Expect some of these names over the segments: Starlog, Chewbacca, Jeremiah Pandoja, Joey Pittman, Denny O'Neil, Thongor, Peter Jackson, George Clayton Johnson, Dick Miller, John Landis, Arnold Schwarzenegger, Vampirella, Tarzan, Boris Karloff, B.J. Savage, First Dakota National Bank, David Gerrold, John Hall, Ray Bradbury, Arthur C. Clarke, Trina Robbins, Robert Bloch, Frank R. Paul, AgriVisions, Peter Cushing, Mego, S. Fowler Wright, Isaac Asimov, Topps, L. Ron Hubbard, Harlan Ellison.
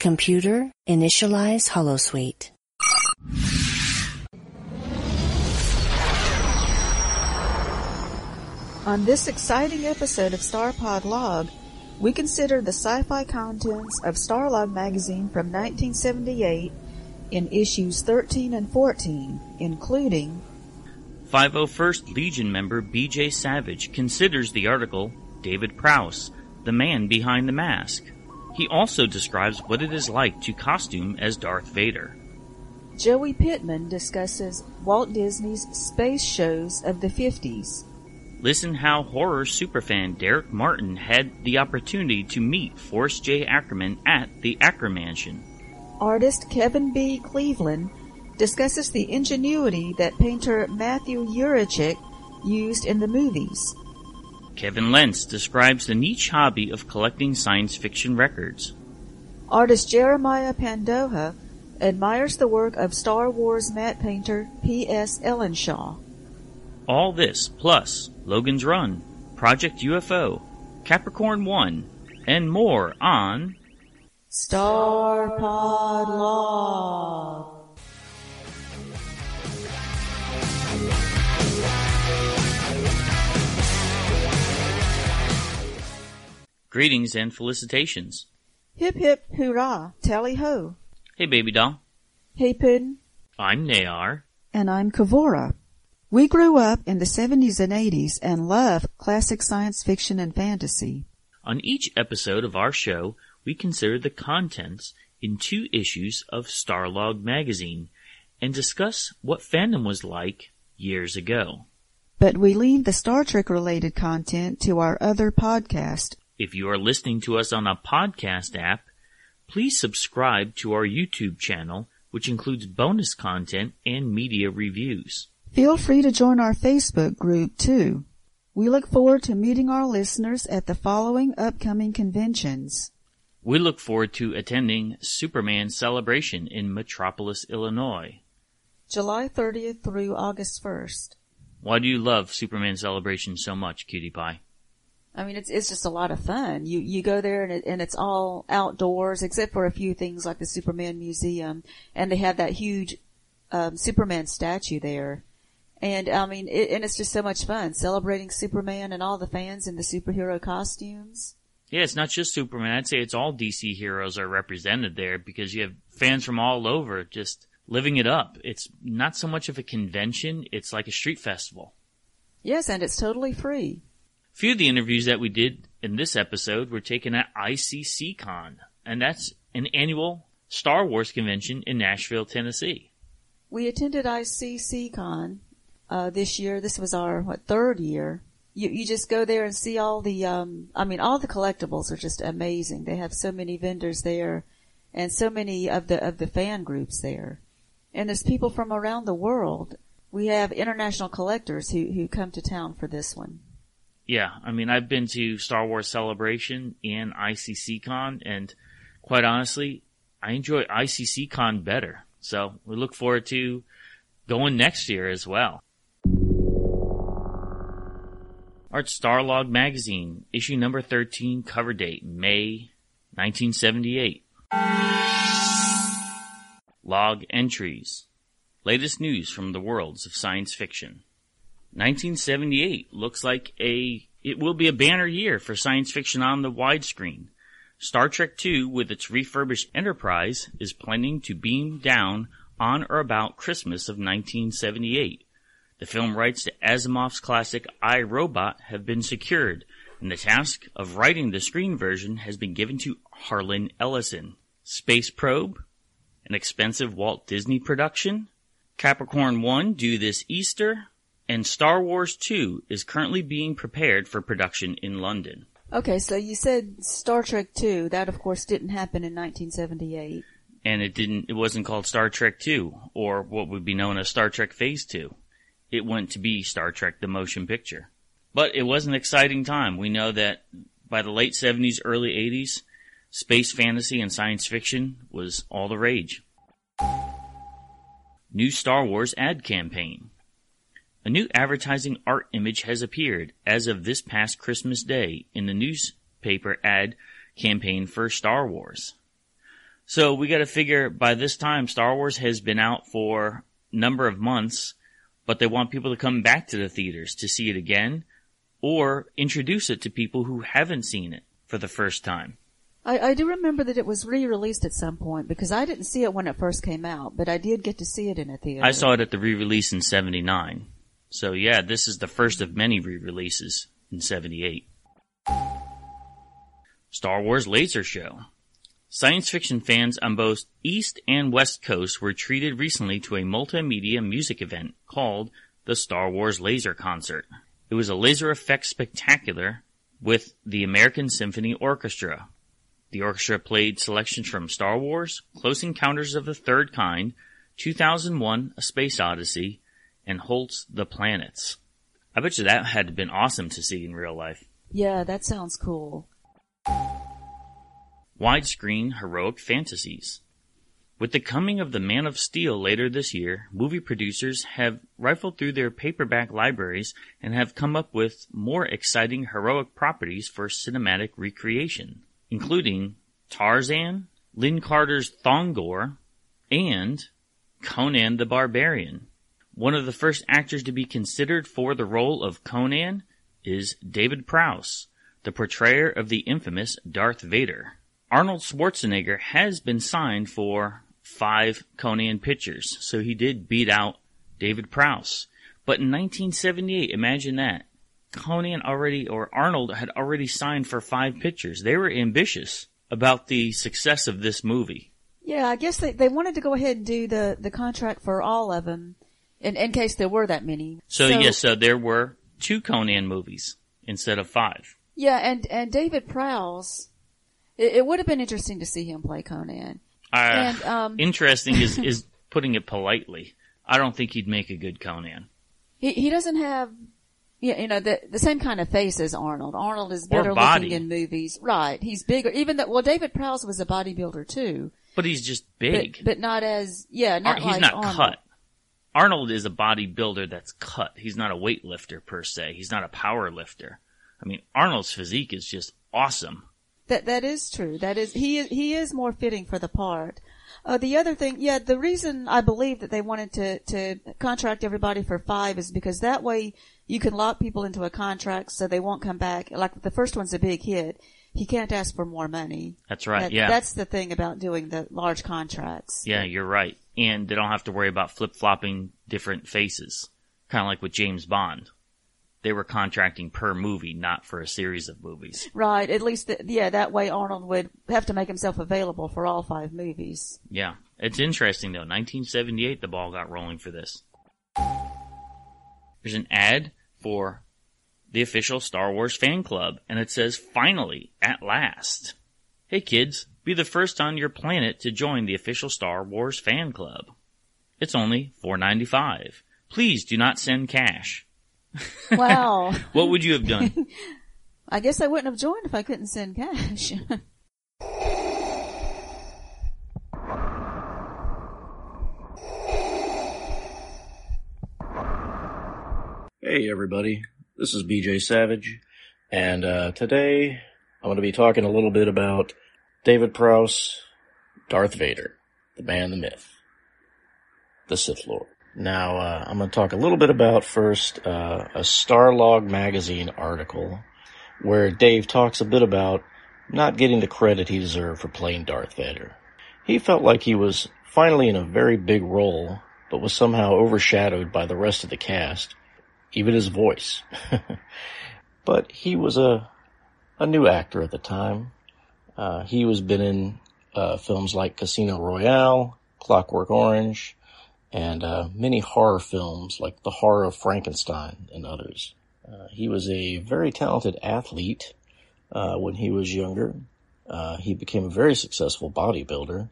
Computer, initialize holosuite. On this exciting episode of Starpod Log, we consider the sci-fi contents of Starlog magazine from 1978 in issues 13 and 14, including 501st Legion member B.J. Savage considers the article David Prowse, the man behind the mask. He also describes what it is like to costume as Darth Vader. Joey Pittman discusses Walt Disney's space shows of the 50s. Listen how horror superfan Derek Martin had the opportunity to meet Forrest J. Ackerman at the AckermanMansion. Artist Kevin B. Cleveland discusses the ingenuity that painter Matthew Yuricich used in the movies. Kevin Lentz describes the niche hobby of collecting science fiction records. Artist Jeremiah Pandoja admires the work of Star Wars matte painter P.S. Ellenshaw. All this, plus Logan's Run, Project UFO, Capricorn 1, and more on Starpod Log. Greetings and felicitations. Hip hip hoorah, tally ho. Hey baby doll. Hey Puddin'. I'm Nayar. And I'm Kavora. We grew up in the 70s and 80s and love classic science fiction and fantasy. On each episode of our show, we consider the contents in two issues of Starlog magazine and discuss what fandom was like years ago. But we leave the Star Trek related content to our other podcast. If you are listening to us on a podcast app, please subscribe to our YouTube channel, which includes bonus content and media reviews. Feel free to join our Facebook group, too. We look forward to meeting our listeners at the following upcoming conventions. We look forward to attending Superman Celebration in Metropolis, Illinois, July 30th through August 1st. Why do you love Superman Celebration so much, cutie pie? I mean, it's just a lot of fun. You go there and it's all outdoors, except for a few things like the Superman Museum, and they have that huge Superman statue there. And I mean, it's just so much fun celebrating Superman and all the fans in the superhero costumes. Yeah, it's not just Superman. I'd say it's all DC heroes are represented there because you have fans from all over just living it up. It's not so much of a convention; it's like a street festival. Yes, and it's totally free. Few of the interviews that we did in this episode were taken at ICC Con, and that's an annual Star Wars convention in Nashville, Tennessee. We attended ICC Con this year. This was our third year. You just go there and see all the all the collectibles are just amazing. They have so many vendors there, and so many of the fan groups there, and there's people from around the world. We have international collectors who come to town for this one. Yeah, I mean, I've been to Star Wars Celebration and ICC Con, and quite honestly, I enjoy ICC Con better. So we look forward to going next year as well. Our Starlog magazine, issue number 13, cover date, May 1978. Log entries. Latest news from the worlds of science fiction. 1978 looks like it will be a banner year for science fiction on the widescreen. Star Trek II, with its refurbished Enterprise, is planning to beam down on or about Christmas of 1978. The film rights to Asimov's classic I, Robot have been secured, and the task of writing the screen version has been given to Harlan Ellison. Space Probe, an expensive Walt Disney production. Capricorn 1 due this Easter. And Star Wars 2 is currently being prepared for production in London. Okay, so you said Star Trek 2. That, of course, didn't happen in 1978. And it wasn't called Star Trek 2, or what would be known as Star Trek Phase 2. It went to be Star Trek the Motion Picture. But it was an exciting time. We know that by the late 70s, early 80s, space fantasy and science fiction was all the rage. New Star Wars ad campaign. A new advertising art image has appeared as of this past Christmas Day in the newspaper ad campaign for Star Wars. So we got to figure by this time Star Wars has been out for a number of months, but they want people to come back to the theaters to see it again or introduce it to people who haven't seen it for the first time. I do remember that it was re-released at some point because I didn't see it when it first came out, but I did get to see it in a theater. I saw it at the re-release in 79. So yeah, this is the first of many re-releases in 78. Star Wars Laser Show. Science fiction fans on both East and West Coast were treated recently to a multimedia music event called the Star Wars Laser Concert. It was a laser effects spectacular with the American Symphony Orchestra. The orchestra played selections from Star Wars, Close Encounters of the Third Kind, 2001, A Space Odyssey, and Holt's The Planets. I bet you that had been awesome to see in real life. Yeah, that sounds cool. Widescreen heroic fantasies. With the coming of The Man of Steel later this year, movie producers have rifled through their paperback libraries and have come up with more exciting heroic properties for cinematic recreation, including Tarzan, Lynn Carter's Thongor, and Conan the Barbarian. One of the first actors to be considered for the role of Conan is David Prowse, the portrayer of the infamous Darth Vader. Arnold Schwarzenegger has been signed for 5 Conan pictures, so he did beat out David Prowse. But in 1978, imagine that. Arnold had already signed for 5 pictures. They were ambitious about the success of this movie. Yeah, I guess they wanted to go ahead and do the contract for all of them, in case there were that many. So there were 2 Conan movies instead of 5. Yeah, and David Prowse, it would have been interesting to see him play Conan. Interesting is putting it politely. I don't think he'd make a good Conan. He doesn't have... Yeah, you know, the same kind of face as Arnold. Arnold is better looking in movies. Right. He's bigger. David Prowse was a bodybuilder too. But he's just big. But not as, he's not Arnold. Cut. Arnold is a bodybuilder that's cut. He's not a weightlifter per se. He's not a power lifter. I mean, Arnold's physique is just awesome. That is true. That is, he is more fitting for the part. The other thing, the reason I believe that they wanted to contract everybody for 5 is because that way you can lock people into a contract so they won't come back. Like the first one's a big hit. He can't ask for more money. That's right, That's the thing about doing the large contracts. Yeah, you're right. And they don't have to worry about flip-flopping different faces. Kind of like with James Bond. They were contracting per movie, not for a series of movies. Right. At least, that way Arnold would have to make himself available for all 5 movies. Yeah. It's interesting, though. 1978, the ball got rolling for this. There's an ad for the official Star Wars fan club, and it says, "Finally, at last. Hey kids, be the first on your planet to join the official Star Wars fan club. It's only $4.95. Please do not send cash." Wow. What would you have done? I guess I wouldn't have joined if I couldn't send cash. Hey everybody, this is B.J. Savage, and today I'm going to be talking a little bit about David Prowse, Darth Vader, the man, the myth, the Sith Lord. Now, I'm going to talk a little bit about first a Starlog magazine article where Dave talks a bit about not getting the credit he deserved for playing Darth Vader. He felt like he was finally in a very big role, but was somehow overshadowed by the rest of the cast. Even his voice. But he was a new actor at the time. He was been in films like Casino Royale, Clockwork Orange, and many horror films like The Horror of Frankenstein and others. He was a very talented athlete when he was younger. He became a very successful bodybuilder.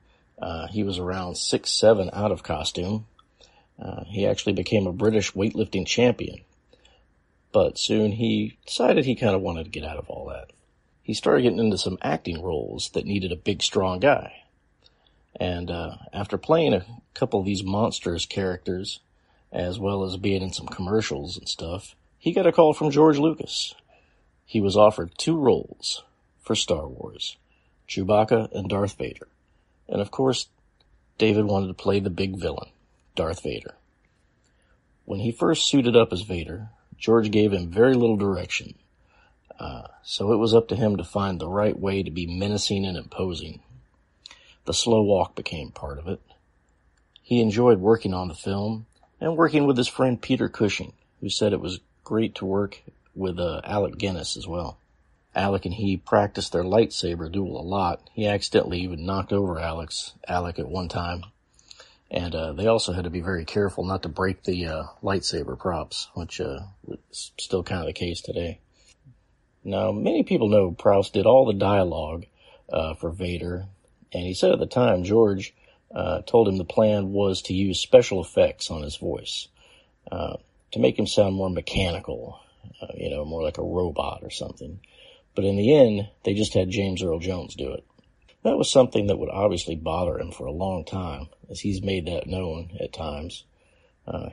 He was around 6'7" out of costume. He actually became a British weightlifting champion. But soon he decided he kind of wanted to get out of all that. He started getting into some acting roles that needed a big, strong guy. And after playing a couple of these monstrous characters, as well as being in some commercials and stuff, he got a call from George Lucas. He was offered 2 roles for Star Wars, Chewbacca and Darth Vader. And of course, David wanted to play the big villain, Darth Vader. When he first suited up as Vader, George gave him very little direction, so it was up to him to find the right way to be menacing and imposing. The slow walk became part of it. He enjoyed working on the film and working with his friend Peter Cushing, who said it was great to work with Alec Guinness as well. Alec and he practiced their lightsaber duel a lot. He accidentally even knocked over Alec at one time. And they also had to be very careful not to break the lightsaber props, which is still kind of the case today. Now, many people know Prowse did all the dialogue for Vader, and he said at the time George told him the plan was to use special effects on his voice to make him sound more mechanical, more like a robot or something. But in the end, they just had James Earl Jones do it. That was something that would obviously bother him for a long time, as he's made that known at times.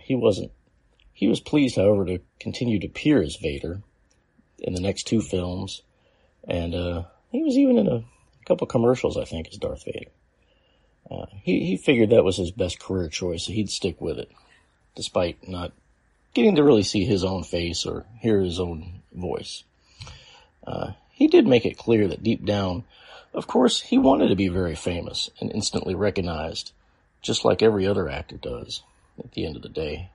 He was pleased, however, to continue to appear as Vader in the next two films, and he was even in a couple commercials, I think, as Darth Vader. He figured that was his best career choice, so he'd stick with it, despite not getting to really see his own face or hear his own voice. He did make it clear that deep down, of course, he wanted to be very famous and instantly recognized, just like every other actor does at the end of the day.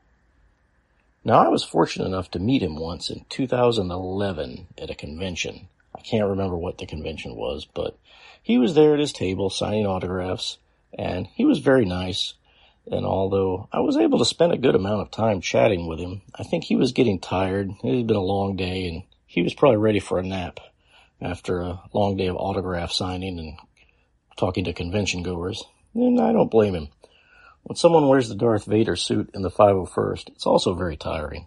Now, I was fortunate enough to meet him once in 2011 at a convention. I can't remember what the convention was, but he was there at his table signing autographs, and he was very nice. And although I was able to spend a good amount of time chatting with him, I think he was getting tired. It had been a long day, and he was probably ready for a nap after a long day of autograph signing and talking to convention goers. And I don't blame him. When someone wears the Darth Vader suit in the 501st, it's also very tiring.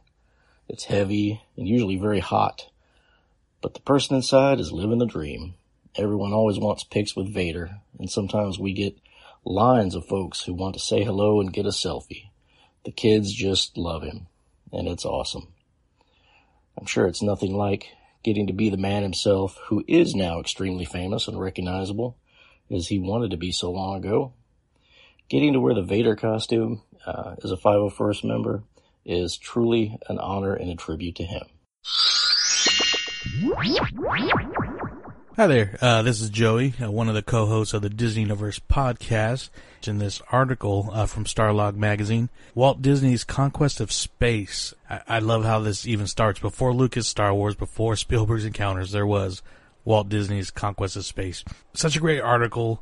It's heavy and usually very hot. But the person inside is living the dream. Everyone always wants pics with Vader, and sometimes we get lines of folks who want to say hello and get a selfie. The kids just love him, and it's awesome. I'm sure it's nothing like getting to be the man himself, who is now extremely famous and recognizable, as he wanted to be so long ago. Getting to wear the Vader costume as a 501st member is truly an honor and a tribute to him. Hi there, this is Joey, one of the co-hosts of the Disney Universe podcast. In this article from Starlog magazine, Walt Disney's Conquest of Space. I love how this even starts. Before Lucas, Star Wars, before Spielberg's Encounters, there was Walt Disney's Conquest of Space. Such a great article,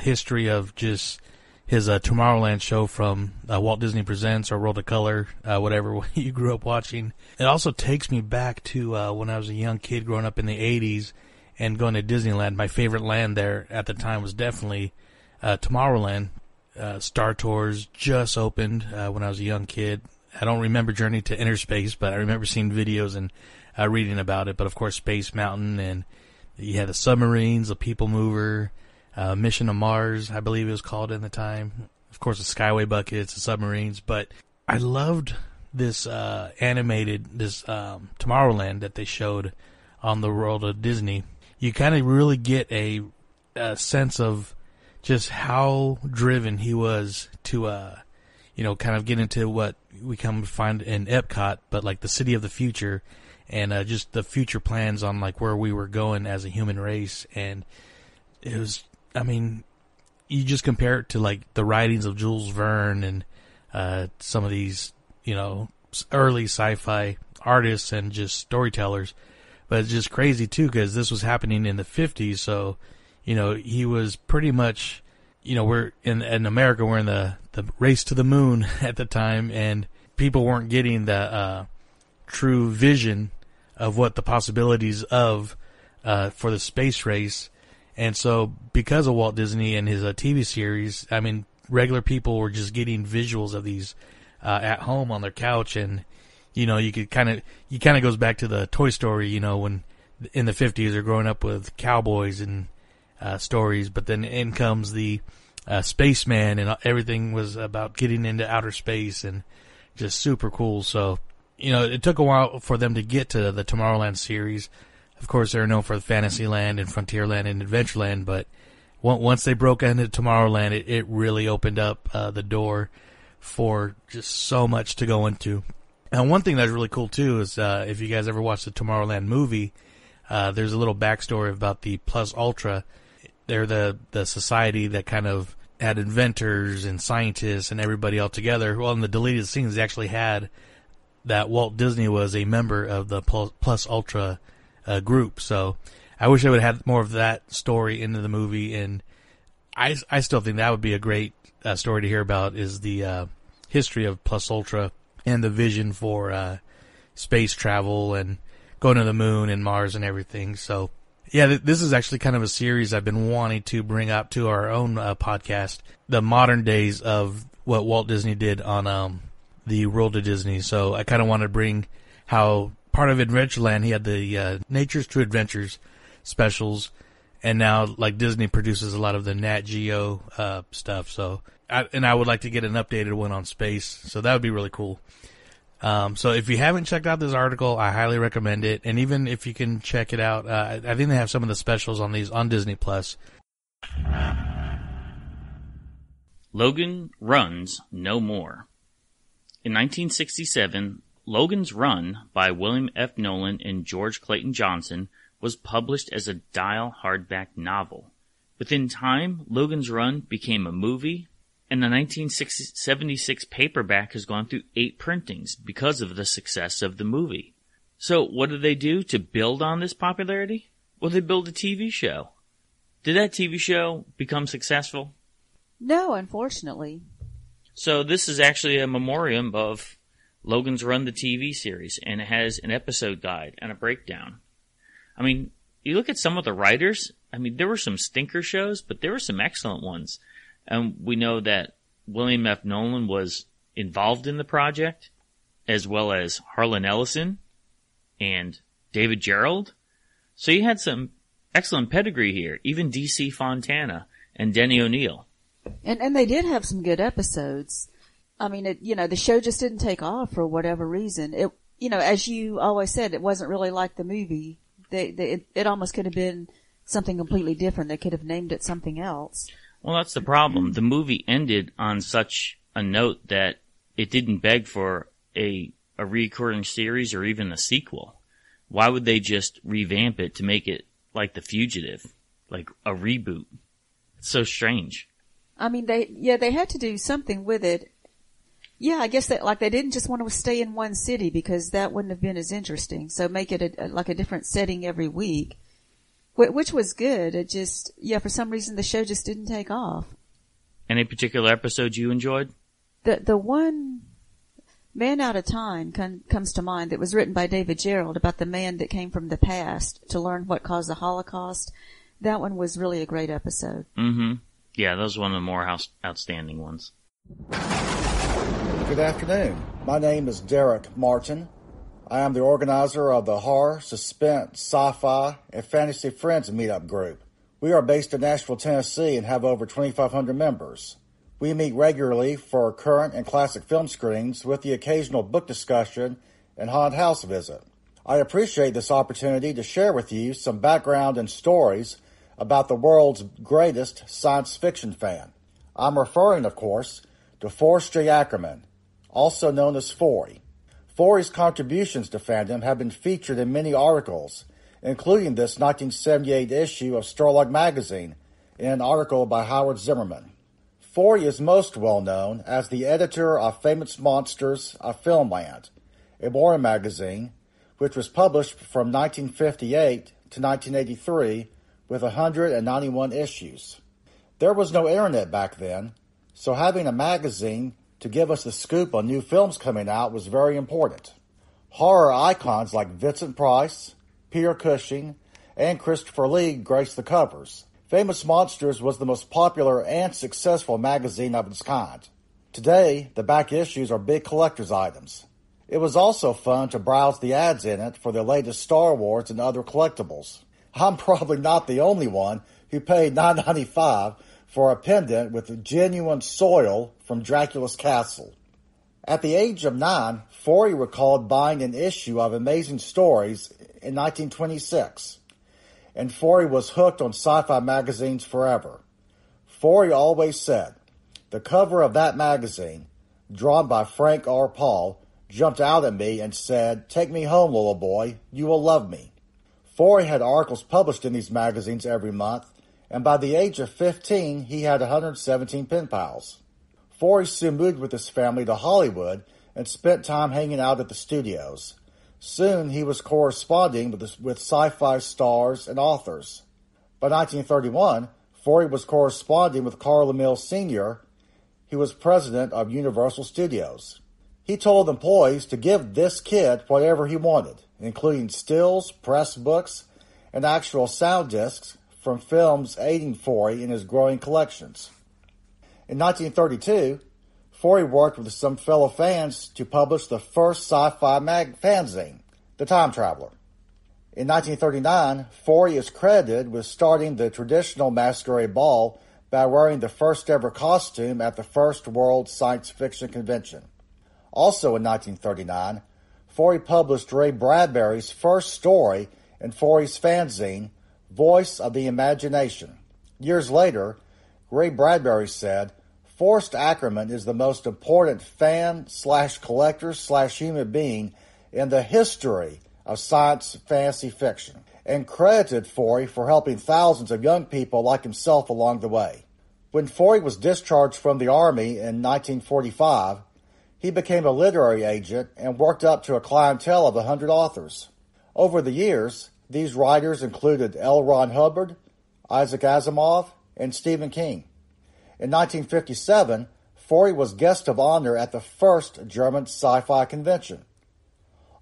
history of just his Tomorrowland show from Walt Disney Presents or World of Color, whatever you grew up watching. It also takes me back to when I was a young kid growing up in the 80s. And going to Disneyland, my favorite land there at the time was definitely Tomorrowland. Star Tours just opened when I was a young kid. I don't remember Journey to Inner Space, but I remember seeing videos and reading about it. But, of course, Space Mountain, and you had the submarines, the People Mover, Mission to Mars, I believe it was called in the time. Of course, the Skyway Buckets, the submarines. But I loved this Tomorrowland that they showed on the World of Disney. You kind of really get a sense of just how driven he was to, kind of get into what we come to find in Epcot, but like the city of the future and just the future plans on like where we were going as a human race. And it was, you just compare it to like the writings of Jules Verne and some of these, early sci-fi artists and just storytellers. But it's just crazy, too, because this was happening in the 50s. So, he was pretty much, we're in America, we're in the race to the moon at the time. And people weren't getting the true vision of what the possibilities of for the space race. And so because of Walt Disney and his TV series, regular people were just getting visuals of these at home on their couch. And you could kind of goes back to the Toy Story, when in the 50s they're growing up with cowboys and stories, but then in comes the spaceman, and everything was about getting into outer space and just super cool. So, it took a while for them to get to the Tomorrowland series. Of course, they're known for Fantasyland and Frontierland and Adventureland, but once they broke into Tomorrowland, it really opened up the door for just so much to go into. And one thing that's really cool too is if you guys ever watched the Tomorrowland movie, there's a little backstory about the Plus Ultra. They're the society that kind of had inventors and scientists and everybody all together. Well, in the deleted scenes, they actually had that Walt Disney was a member of the Plus Ultra group. So I wish I would have had more of that story into the movie. And I still think that would be a great story to hear about, is the history of Plus Ultra and the vision for space travel and going to the moon and Mars and everything. So yeah, this is actually kind of a series I've been wanting to bring up to our own podcast, the modern days of what Walt Disney did on the World of Disney. So I kind of want to bring how part of Adventureland, he had the Nature's True Adventures specials, and now like Disney produces a lot of the Nat Geo stuff. So, I would like to get an updated one on space. So that would be really cool. So if you haven't checked out this article, I highly recommend it. And even if you can check it out, I think they have some of the specials on these on Disney Plus. Logan Runs No More. In 1967, Logan's Run by William F. Nolan and George Clayton Johnson was published as a dial hardback novel. Within time, Logan's Run became a movie, and the 1976 paperback has gone through 8 printings because of the success of the movie. So what did they do to build on this popularity? Well, they built a TV show. Did that TV show become successful? No, unfortunately. So this is actually a memoriam of Logan's Run, the TV series, and it has an episode guide and a breakdown. I mean, you look at some of the writers, I mean, there were some stinker shows, but there were some excellent ones. And we know that William F. Nolan was involved in the project, as well as Harlan Ellison and David Gerrold. So you had some excellent pedigree here, even D.C. Fontana and Denny O'Neil. And they did have some good episodes. I mean, the show just didn't take off for whatever reason. It, as you always said, it wasn't really like the movie. It almost could have been something completely different. They could have named it something else. Well, that's the problem. The movie ended on such a note that it didn't beg for a recurring series or even a sequel. Why would they just revamp it to make it like The Fugitive, like a reboot? It's so strange. I mean, they had to do something with it. Yeah, I guess that, they didn't just want to stay in one city because that wouldn't have been as interesting. So make it a different setting every week, which was good. It just, for some reason the show just didn't take off. Any particular episode you enjoyed? The one, Man Out of Time, comes to mind, that was written by David Gerrold about the man that came from the past to learn what caused the Holocaust. That one was really a great episode. Mm-hmm. Yeah, that was one of the more outstanding ones. Good afternoon. My name is Derek Martin. I am the organizer of the Horror, Suspense, Sci-Fi, and Fantasy Friends Meetup Group. We are based in Nashville, Tennessee, and have over 2,500 members. We meet regularly for current and classic film screenings with the occasional book discussion and haunted house visit. I appreciate this opportunity to share with you some background and stories about the world's greatest science fiction fan. I'm referring, of course, to Forrest J. Ackerman, also known as Forry. Forry's contributions to fandom have been featured in many articles, including this 1978 issue of Starlog magazine in an article by Howard Zimmerman. Forry is most well known as the editor of Famous Monsters of Filmland, a boring magazine which was published from 1958 to 1983 with 191 issues. There was no internet back then, so having a magazine to give us the scoop on new films coming out was very important. Horror icons like Vincent Price, Peter Cushing, and Christopher Lee graced the covers. Famous Monsters was the most popular and successful magazine of its kind. Today, the back issues are big collector's items. It was also fun to browse the ads in it for the latest Star Wars and other collectibles. I'm probably not the only one who paid $9.95 for a pendant with genuine soil from Dracula's castle. At the age of 9, Forry recalled buying an issue of Amazing Stories in 1926, and Forry was hooked on sci-fi magazines forever. Forey always said, "The cover of that magazine, drawn by Frank R. Paul, jumped out at me and said, 'Take me home, little boy. You will love me.'" Forey had articles published in these magazines every month, and by the age of 15, he had 117 pen pals. Forey soon moved with his family to Hollywood and spent time hanging out at the studios. Soon, he was corresponding with sci-fi stars and authors. By 1931, Forey was corresponding with Carl Emil Sr., he was president of Universal Studios. He told employees to give this kid whatever he wanted, including stills, press books, and actual sound discs from films, aiding Forey in his growing collections. In 1932, Forey worked with some fellow fans to publish the first sci-fi fanzine, The Time Traveler. In 1939, Forey is credited with starting the traditional masquerade ball by wearing the first ever costume at the First World Science Fiction Convention. Also in 1939, Forey published Ray Bradbury's first story in Forey's fanzine, Voice of the Imagination. Years later, Ray Bradbury said, "Forrest Ackerman is the most important fan/collector/human being in the history of science fantasy fiction," and credited Forey for helping thousands of young people like himself along the way. When Forey was discharged from the Army in 1945, he became a literary agent and worked up to a clientele of 100 authors. Over the years, these writers included L. Ron Hubbard, Isaac Asimov, and Stephen King. In 1957, Forey was guest of honor at the first German sci-fi convention.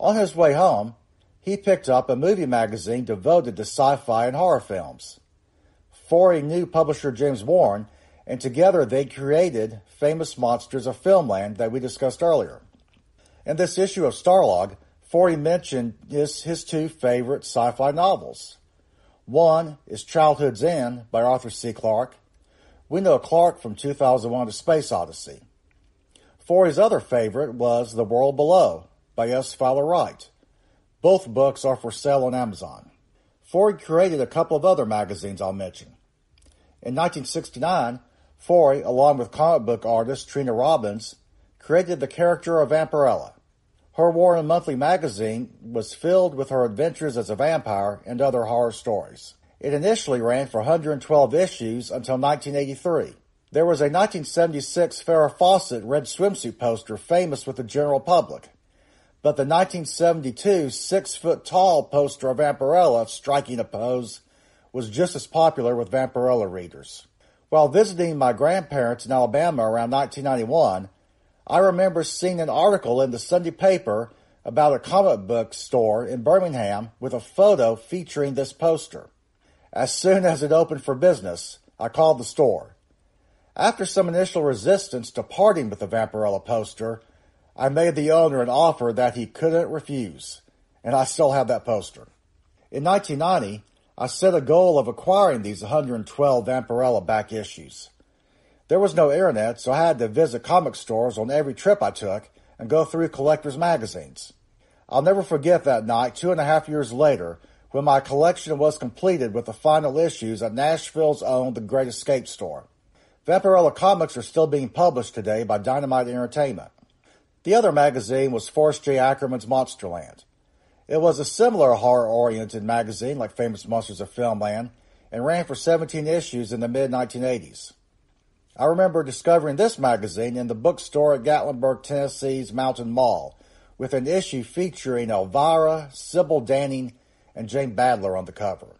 On his way home, he picked up a movie magazine devoted to sci-fi and horror films. Forey knew publisher James Warren, and together they created Famous Monsters of Filmland that we discussed earlier. In this issue of Starlog, Forey mentioned his two favorite sci-fi novels. One is Childhood's End by Arthur C. Clarke. We know Clarke from 2001: A Space Odyssey. Forey's other favorite was The World Below by S. Fowler Wright. Both books are for sale on Amazon. Forey created a couple of other magazines I'll mention. In 1969, Forey, along with comic book artist Trina Robbins, created the character of Vampirella. Her Warren Monthly magazine was filled with her adventures as a vampire and other horror stories. It initially ran for 112 issues until 1983. There was a 1976 Farrah Fawcett red swimsuit poster famous with the general public, but the 1972 six-foot-tall poster of Vampirella striking a pose was just as popular with Vampirella readers. While visiting my grandparents in Alabama around 1991, I remember seeing an article in the Sunday paper about a comic book store in Birmingham with a photo featuring this poster. As soon as it opened for business, I called the store. After some initial resistance to parting with the Vampirella poster, I made the owner an offer that he couldn't refuse, and I still have that poster. In 1990, I set a goal of acquiring these 112 Vampirella back issues. There was no internet, so I had to visit comic stores on every trip I took and go through collector's magazines. I'll never forget that night 2.5 years later when my collection was completed with the final issues at Nashville's own The Great Escape store. Vampirella comics are still being published today by Dynamite Entertainment. The other magazine was Forrest J. Ackerman's Monsterland. It was a similar horror-oriented magazine like Famous Monsters of Filmland and ran for 17 issues in the mid-1980s. I remember discovering this magazine in the bookstore at Gatlinburg, Tennessee's Mountain Mall with an issue featuring Elvira, Sybil Danning, and Jane Badler on the cover.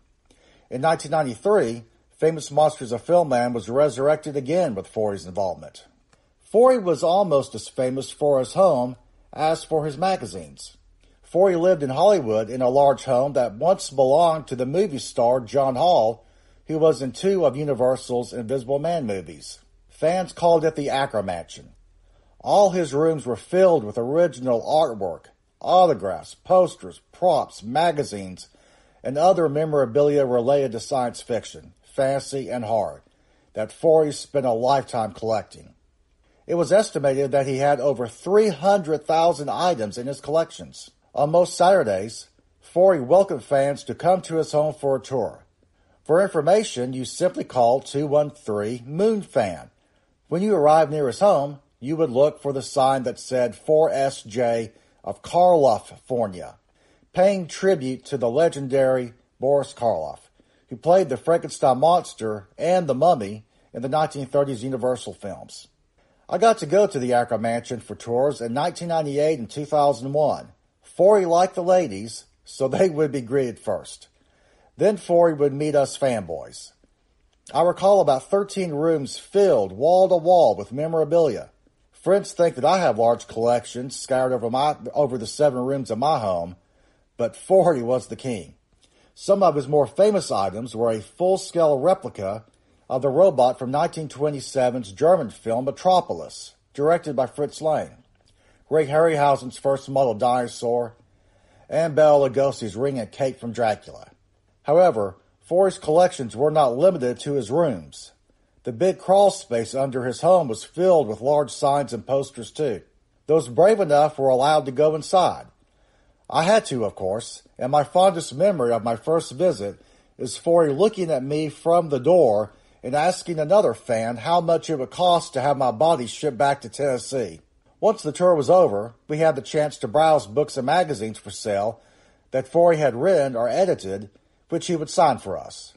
In 1993, Famous Monsters of Filmland was resurrected again with Forey's involvement. Forey was almost as famous for his home as for his magazines. Forey lived in Hollywood in a large home that once belonged to the movie star John Hall, who was in two of Universal's Invisible Man movies. Fans called it the AckermanMansion. All his rooms were filled with original artwork, autographs, posters, props, magazines, and other memorabilia related to science fiction, fantasy, and horror that Forey spent a lifetime collecting. It was estimated that he had over 300,000 items in his collections. On most Saturdays, Forey welcomed fans to come to his home for a tour. For information, you simply call 213-MOON-FAN. When you arrived near his home, you would look for the sign that said Forrest J. of Karloff, Fornia, paying tribute to the legendary Boris Karloff, who played the Frankenstein monster and the mummy in the 1930s Universal films. I got to go to the Ackerman Mansion for tours in 1998 and 2001. Forey liked the ladies, so they would be greeted first. Then Forey would meet us fanboys. I recall about 13 rooms filled wall-to-wall with memorabilia. Friends think that I have large collections scattered over the 7 rooms of my home, but Forey was the king. Some of his more famous items were a full-scale replica of the robot from 1927's German film Metropolis, directed by Fritz Lang, Ray Harryhausen's first model dinosaur, and Bela Lugosi's ring and cape from Dracula. However, Forey's collections were not limited to his rooms. The big crawl space under his home was filled with large signs and posters too. Those brave enough were allowed to go inside. I had to, of course, and my fondest memory of my first visit is Forey looking at me from the door and asking another fan how much it would cost to have my body shipped back to Tennessee. Once the tour was over, we had the chance to browse books and magazines for sale that Forey had written or edited, which he would sign for us.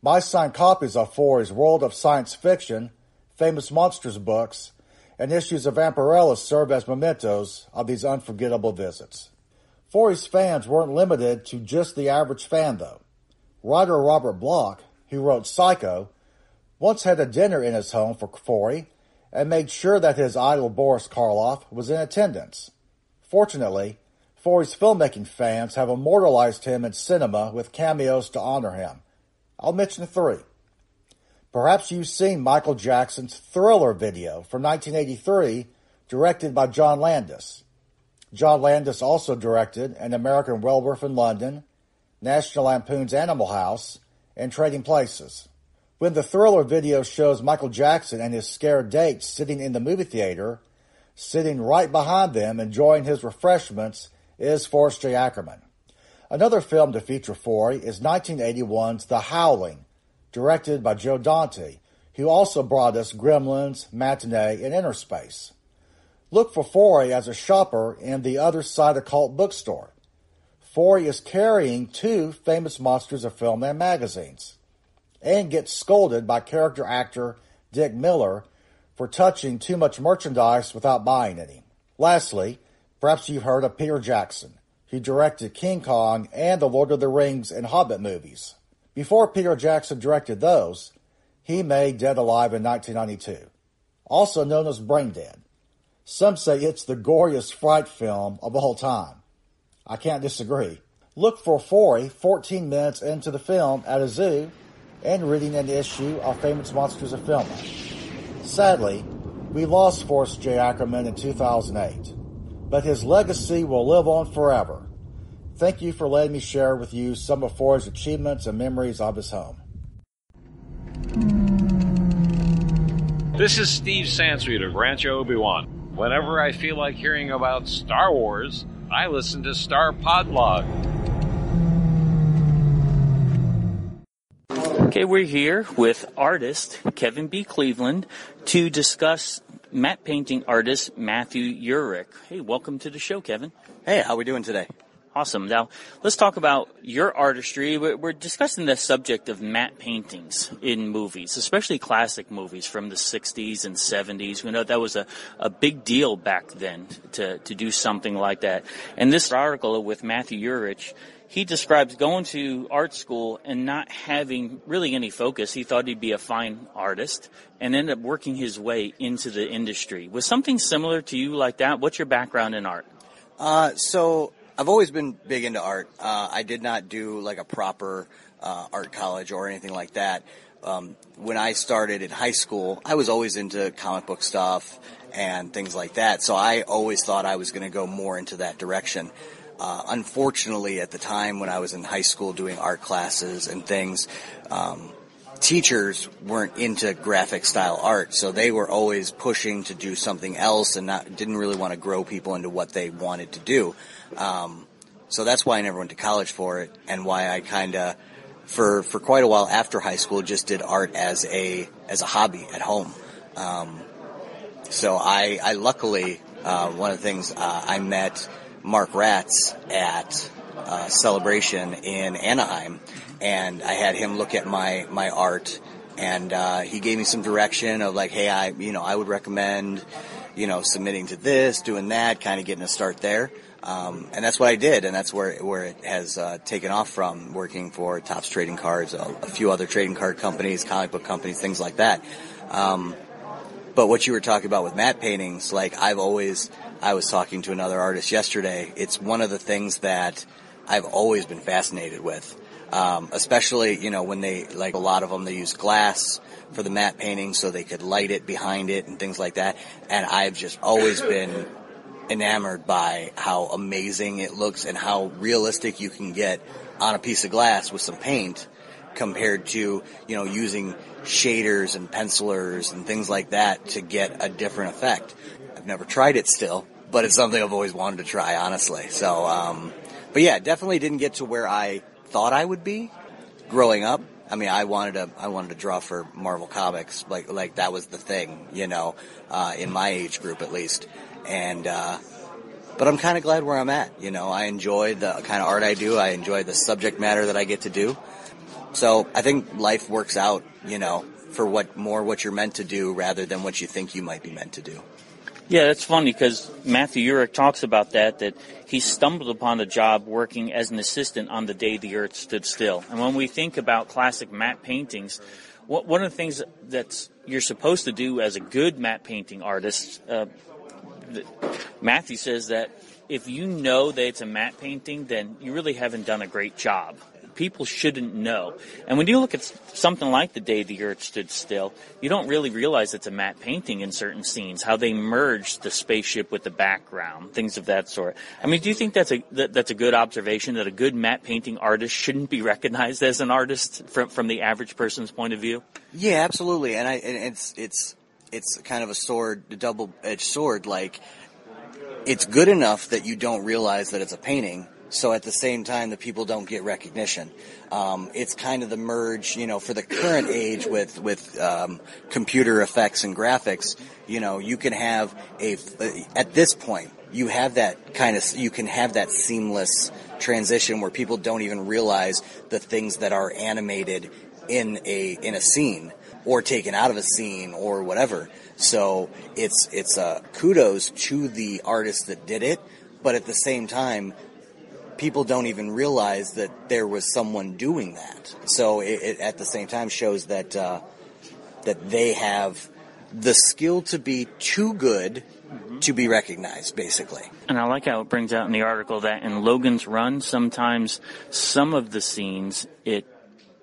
My signed copies of Forey's World of Science Fiction, Famous Monsters books, and issues of Vampirella serve as mementos of these unforgettable visits. Forey's fans weren't limited to just the average fan, though. Writer Robert Bloch, who wrote Psycho, once had a dinner in his home for Forey and made sure that his idol Boris Karloff was in attendance. Fortunately, Forey's filmmaking fans have immortalized him in cinema with cameos to honor him. I'll mention 3. Perhaps you've seen Michael Jackson's Thriller video from 1983, directed by John Landis. John Landis also directed An American Werewolf in London, National Lampoon's Animal House, and Trading Places. When the Thriller video shows Michael Jackson and his scared date sitting in the movie theater, sitting right behind them enjoying his refreshments, is Forrest J. Ackerman. Another film to feature Forey is 1981's The Howling, directed by Joe Dante, who also brought us Gremlins, Matinee, and Inner Space. Look for Forey as a shopper in the Other Side Occult bookstore. Forey is carrying 2 Famous Monsters of film and magazines, and gets scolded by character actor Dick Miller for touching too much merchandise without buying any. Lastly, perhaps you've heard of Peter Jackson, who directed King Kong and the Lord of the Rings and Hobbit movies. Before Peter Jackson directed those, he made Dead Alive in 1992, also known as Braindead. Some say it's the goriest fright film of all time. I can't disagree. Look for Forey 14 minutes into the film at a zoo and reading an issue of Famous Monsters of Film. Sadly, we lost Forrest J. Ackerman in 2008. But his legacy will live on forever. Thank you for letting me share with you some of Forey's achievements and memories of his home. This is Steve Sansweet of Rancho Obi-Wan. Whenever I feel like hearing about Star Wars, I listen to Star Podlog. Okay, we're here with artist Kevin B. Cleveland to discuss matte painting artist Matthew Yuricich. Hey, welcome to the show, Kevin. Hey, how are we doing today? Awesome. Now, let's talk about your artistry. We're discussing the subject of matte paintings in movies, especially classic movies from the 60s and 70s. We know that was a big deal back then to do something like that. And this article with Matthew Yuricich, he describes going to art school and not having really any focus. He thought he'd be a fine artist and ended up working his way into the industry. Was something similar to you like that? What's your background in art? So I've always been big into art. I did not do like a proper art college or anything like that. When I started in high school, I was always into comic book stuff and things like that. So I always thought I was going to go more into that direction. Unfortunately, at the time when I was in high school doing art classes and things, teachers weren't into graphic style art, so they were always pushing to do something else and didn't really want to grow people into what they wanted to do. So that's why I never went to college for it, and why I kind of for quite a while after high school, just did art as a hobby at home. So I luckily, one of the things, I met Mark Ratz at Celebration in Anaheim, and I had him look at my art, and he gave me some direction of like, hey, I would recommend, submitting to this, doing that, kind of getting a start there. And that's what I did, and that's where it has taken off from, working for Topps Trading Cards, a few other trading card companies, comic book companies, things like that. But what you were talking about with matte paintings, like I was talking to another artist yesterday, it's one of the things that I've always been fascinated with. Especially, when they, like a lot of them, they use glass for the matte painting so they could light it behind it and things like that. And I've just always been enamored by how amazing it looks and how realistic you can get on a piece of glass with some paint compared to, using shaders and pencilers and things like that to get a different effect. I've never tried it still, but it's something I've always wanted to try, honestly. So, but yeah, definitely didn't get to where I thought I would be growing up. I mean, I wanted to draw for Marvel Comics, like that was the thing, in my age group at least. And, but I'm kind of glad where I'm at. I enjoy the kind of art I do. I enjoy the subject matter that I get to do. So I think life works out, for what you're meant to do rather than what you think you might be meant to do. Yeah, that's funny because Matthew Yuricich talks about that he stumbled upon a job working as an assistant on the day the earth stood still. And when we think about classic matte paintings, one of the things that you're supposed to do as a good matte painting artist, Matthew says that if you know that it's a matte painting, then you really haven't done a great job. People shouldn't know. And when you look at something like The Day the Earth Stood Still, you don't really realize it's a matte painting in certain scenes, how they merged the spaceship with the background, things of that sort. I mean, do you think that's a good observation, that a good matte painting artist shouldn't be recognized as an artist from the average person's point of view? Yeah, absolutely. And it's kind of a double-edged sword. Like, it's good enough that you don't realize that it's a painting, so at the same time, the people don't get recognition. It's kind of the merge, for the current age with computer effects and graphics, you can have at this point, you can have that seamless transition where people don't even realize the things that are animated in a scene or taken out of a scene or whatever. So it's kudos to the artist that did it, but at the same time, people don't even realize that there was someone doing that. So it at the same time shows that they have the skill to be too good to be recognized, basically. And I like how it brings out in the article that in Logan's Run, sometimes some of the scenes, it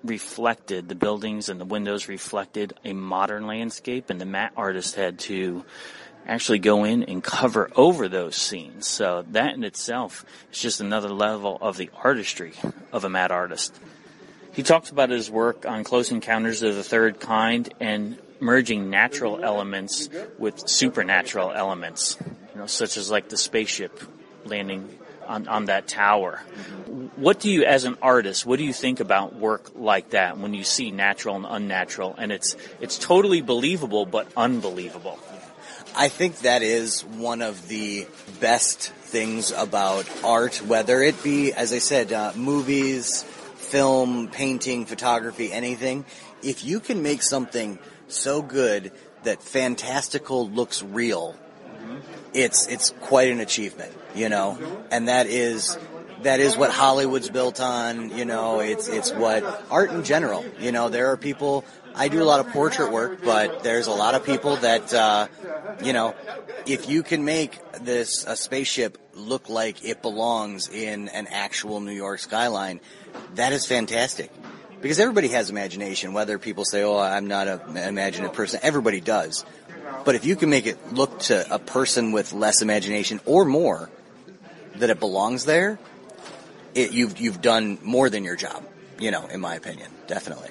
reflected, the buildings and the windows reflected a modern landscape, and the matte artist had to actually go in and cover over those scenes. So that in itself is just another level of the artistry of a matte artist. He talks about his work on Close Encounters of the Third Kind and merging natural elements with supernatural elements, such as like the spaceship landing on that tower. What do you, as an artist, what do you think about work like that when you see natural and unnatural, and it's totally believable but unbelievable? I think that is one of the best things about art, whether it be, as I said, movies, film, painting, photography, anything. If you can make something so good that fantastical looks real, it's quite an achievement, and that is what Hollywood's built on, it's what art in general, there are people. I do a lot of portrait work, but there's a lot of people that, if you can make a spaceship look like it belongs in an actual New York skyline, that is fantastic. Because everybody has imagination, whether people say, oh, I'm not an imaginative person. Everybody does. But if you can make it look to a person with less imagination or more that it belongs there, you've done more than your job, in my opinion, definitely.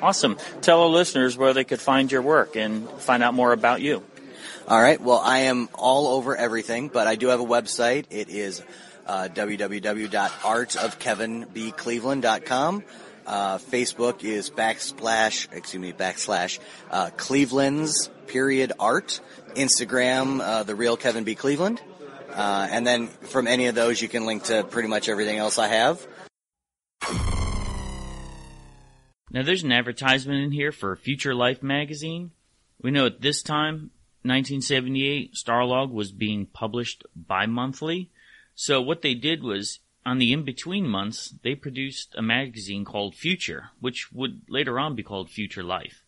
Awesome. Tell our listeners where they could find your work and find out more about you. All right. Well, I am all over everything, but I do have a website. It is www.artofkevinbcleveland.com. Facebook is backslash Cleveland's.art. Instagram, the real Kevin B. Cleveland. And then from any of those, you can link to pretty much everything else I have. Now, there's an advertisement in here for Future Life magazine. We know at this time, 1978, Starlog was being published bi-monthly. So what they did was, on the in-between months, they produced a magazine called Future, which would later on be called Future Life.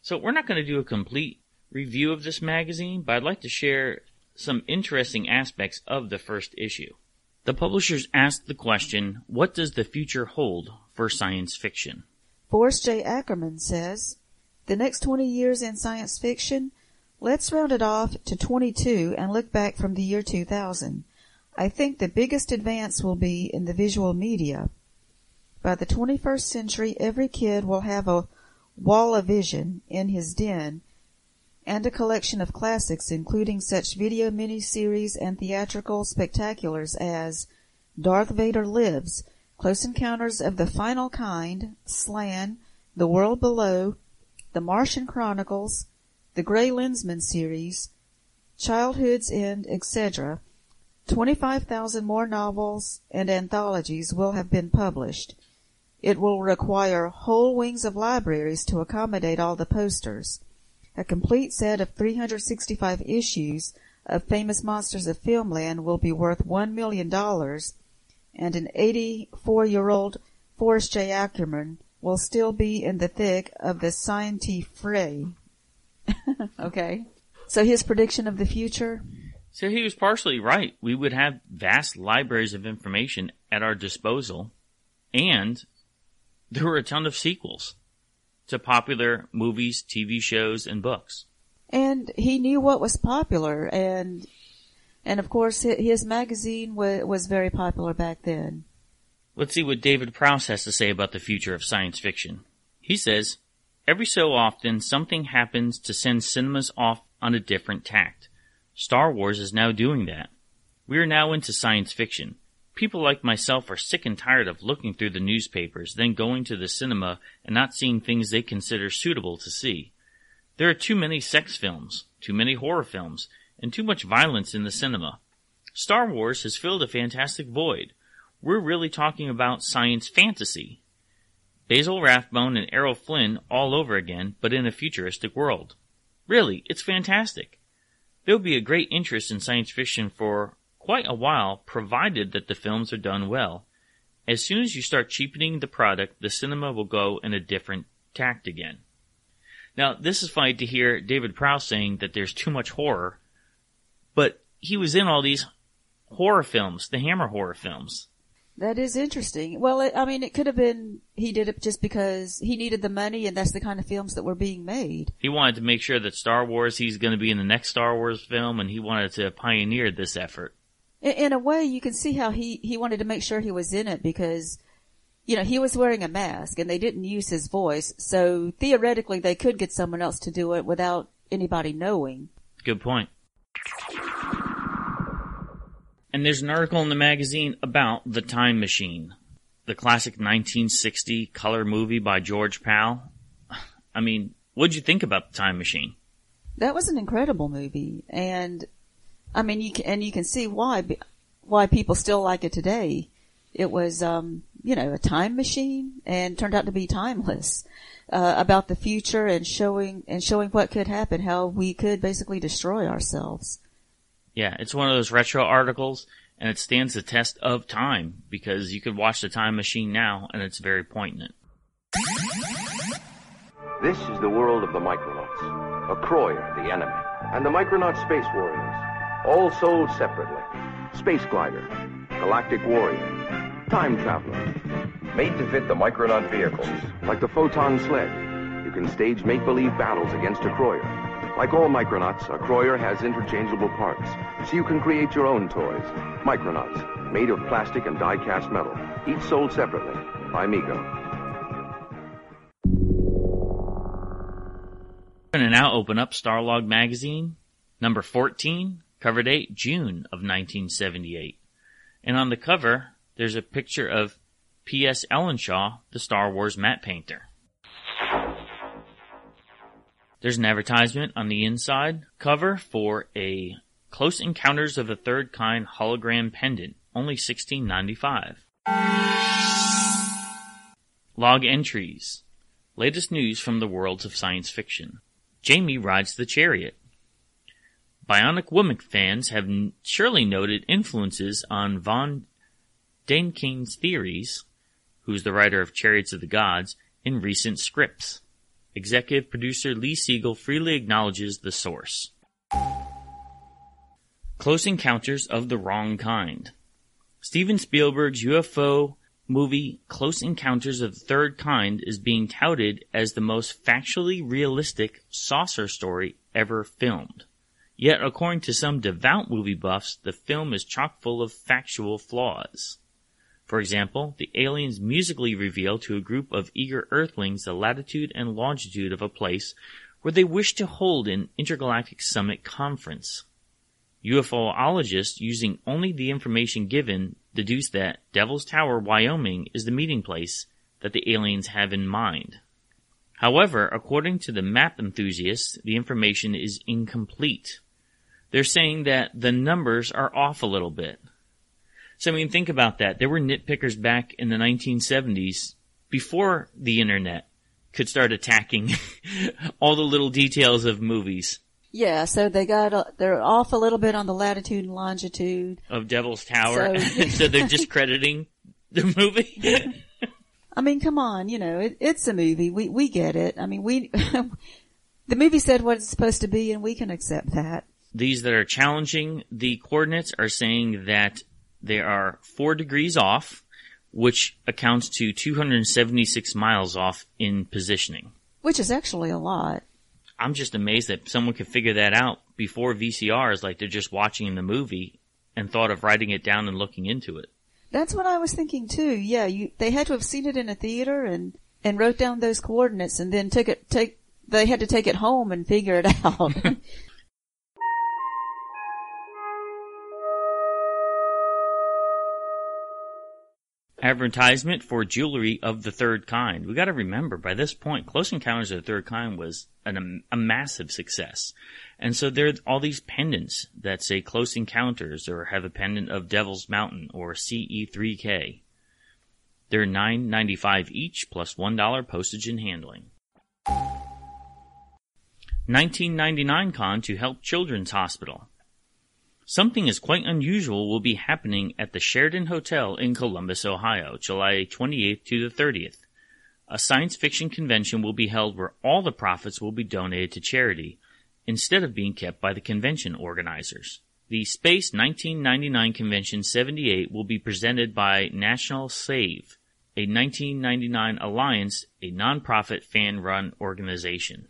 So we're not going to do a complete review of this magazine, but I'd like to share some interesting aspects of the first issue. The publishers asked the question, what does the future hold for science fiction? Forrest J. Ackerman says, the next 20 years in science fiction, let's round it off to 22 and look back from the year 2000. I think the biggest advance will be in the visual media. By the 21st century, every kid will have a wall of vision in his den and a collection of classics, including such video miniseries and theatrical spectaculars as Darth Vader Lives, Close Encounters of the Final Kind, Slan, The World Below, The Martian Chronicles, The Grey Lensman series, Childhood's End, etc. 25,000 more novels and anthologies will have been published. It will require whole wings of libraries to accommodate all the posters. A complete set of 365 issues of Famous Monsters of Filmland will be worth $1 million, and an 84-year-old Forrest J. Ackerman will still be in the thick of the scientific fray. Okay. So his prediction of the future? So he was partially right. We would have vast libraries of information at our disposal, and there were a ton of sequels to popular movies, TV shows, and books. And he knew what was popular, and of course, his magazine was very popular back then. Let's see what David Prowse has to say about the future of science fiction. He says, every so often, something happens to send cinemas off on a different tact. Star Wars is now doing that. We are now into science fiction. People like myself are sick and tired of looking through the newspapers, then going to the cinema and not seeing things they consider suitable to see. There are too many sex films, too many horror films, and too much violence in the cinema. Star Wars has filled a fantastic void. We're really talking about science fantasy. Basil Rathbone and Errol Flynn all over again, but in a futuristic world. Really, it's fantastic. There'll be a great interest in science fiction for quite a while, provided that the films are done well. As soon as you start cheapening the product, the cinema will go in a different tact again. Now, this is funny to hear David Prowse saying that there's too much horror, but he was in all these horror films, the Hammer horror films. That is interesting. Well, it could have been he did it just because he needed the money, and that's the kind of films that were being made. He wanted to make sure that Star Wars, he's going to be in the next Star Wars film, and he wanted to pioneer this effort. In a way, you can see how he wanted to make sure he was in it because, he was wearing a mask and they didn't use his voice. So theoretically, they could get someone else to do it without anybody knowing. Good point. And there's an article in the magazine about The Time Machine, the classic 1960 color movie by George Pal. What'd you think about The Time Machine? That was an incredible movie, and you can see why people still like it today. It was, a time machine and turned out to be timeless, about the future and showing what could happen, how we could basically destroy ourselves. Yeah, it's one of those retro articles, and it stands the test of time because you could watch The Time Machine now, and it's very poignant. This is the world of the Micronauts, a Croyer, the enemy, and the Micronaut space warriors. All sold separately. Space glider, galactic warrior, time traveler. Made to fit the Micronaut vehicles. Like the photon sled, you can stage make-believe battles against a Croyer. Like all Micronauts, a Croyer has interchangeable parts, so you can create your own toys. Micronauts, made of plastic and die-cast metal. Each sold separately by Mego. We're going to now open up Starlog magazine, number 14. Cover date, June of 1978. And on the cover, there's a picture of P.S. Ellenshaw, the Star Wars matte painter. There's an advertisement on the inside cover for a Close Encounters of the Third Kind hologram pendant, only $16.95. Log entries. Latest news from the worlds of science fiction. Jamie rides the chariot. Bionic Woman fans have surely noted influences on von Denking's theories, who's the writer of Chariots of the Gods, in recent scripts. Executive producer Lee Siegel freely acknowledges the source. Close Encounters of the Wrong Kind. Steven Spielberg's UFO movie Close Encounters of the Third Kind is being touted as the most factually realistic saucer story ever filmed. Yet, according to some devout movie buffs, the film is chock full of factual flaws. For example, the aliens musically reveal to a group of eager Earthlings the latitude and longitude of a place where they wish to hold an intergalactic summit conference. UFOologists, using only the information given, deduce that Devil's Tower, Wyoming, is the meeting place that the aliens have in mind. However, according to the map enthusiasts, the information is incomplete. They're saying that the numbers are off a little bit. So, I mean, think about that. There were nitpickers back in the 1970s, before the internet, could start attacking all the little details of movies. Yeah, so they're off a little bit on the latitude and longitude of Devil's Tower. So, so they're discrediting the movie. I mean, come on, you know, it's a movie. We get it. I mean, the movie said what it's supposed to be, and we can accept that. These that are challenging the coordinates are saying that they are 4 degrees off, which accounts to 276 miles off in positioning. Which is actually a lot. I'm just amazed that someone could figure that out before VCRs, like they're just watching the movie and thought of writing it down and looking into it. That's what I was thinking too. Yeah, they had to have seen it in a theater and wrote down those coordinates and then they had to take it home and figure it out. Advertisement for Jewelry of the Third Kind. We got to remember, by this point, Close Encounters of the Third Kind was a massive success. And so there are all these pendants that say Close Encounters or have a pendant of Devil's Mountain or CE3K. They're $9.95 each plus $1 postage and handling. 1999 Con to help Children's Hospital. Something is quite unusual will be happening at the Sheridan Hotel in Columbus, Ohio, July 28th to the 30th. A science fiction convention will be held where all the profits will be donated to charity, instead of being kept by the convention organizers. The Space 1999 Convention 78 will be presented by National Save, a 1999 alliance, a nonprofit fan-run organization.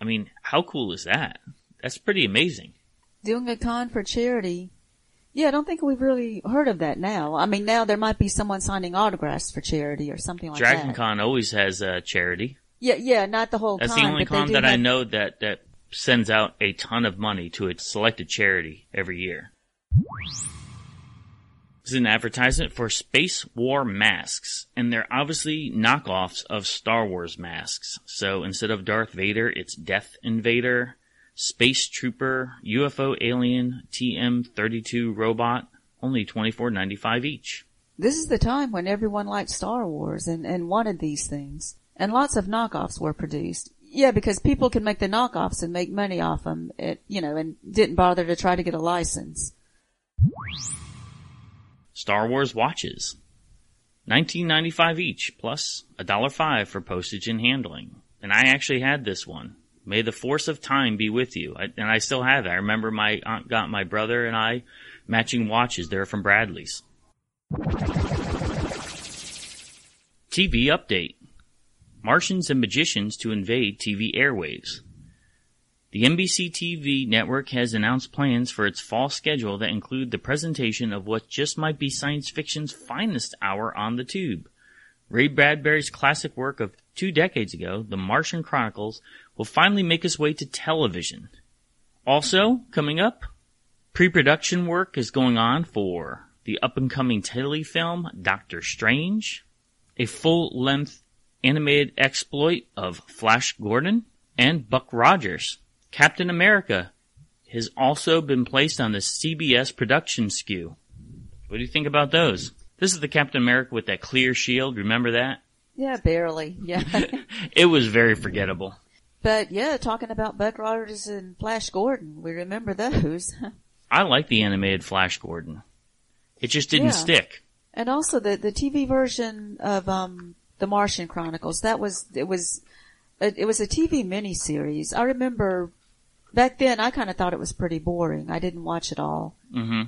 I mean, how cool is that? That's pretty amazing. Doing a con for charity. Yeah, I don't think we've really heard of that now. I mean, now there might be someone signing autographs for charity or something like that. Dragon Con always has a charity. Yeah, not the whole con. That's the only con that I know that sends out a ton of money to a selected charity every year. This is an advertisement for Space War masks, and they're obviously knockoffs of Star Wars masks. So instead of Darth Vader, it's Death Invader, Space Trooper, UFO Alien, TM-32 Robot, only $24.95 each. This is the time when everyone liked Star Wars and wanted these things. And lots of knockoffs were produced. Yeah, because people could make the knockoffs and make money off them, and didn't bother to try to get a license. Star Wars watches. $19.95 each, plus $1.05 for postage and handling. And I actually had this one. May the force of time be with you. And I still have it. I remember my aunt got my brother and I matching watches. They're from Bradley's. TV update. Martians and magicians to invade TV airwaves. The NBC TV network has announced plans for its fall schedule that include the presentation of what just might be science fiction's finest hour on the tube. Ray Bradbury's classic work of 2 decades ago, The Martian Chronicles, will finally make its way to television. Also, coming up, pre-production work is going on for the up-and-coming telefilm Doctor Strange, a full-length animated exploit of Flash Gordon, and Buck Rogers. Captain America has also been placed on the CBS production SKU. What do you think about those? This is the Captain America with that clear shield. Remember that? Yeah, barely. Yeah. It was very forgettable. But yeah, talking about Buck Rogers and Flash Gordon, we remember those. I like the animated Flash Gordon. It just didn't stick. And also the TV version of The Martian Chronicles. It was a TV miniseries. I remember back then I kind of thought it was pretty boring. I didn't watch it all. Mm-hmm.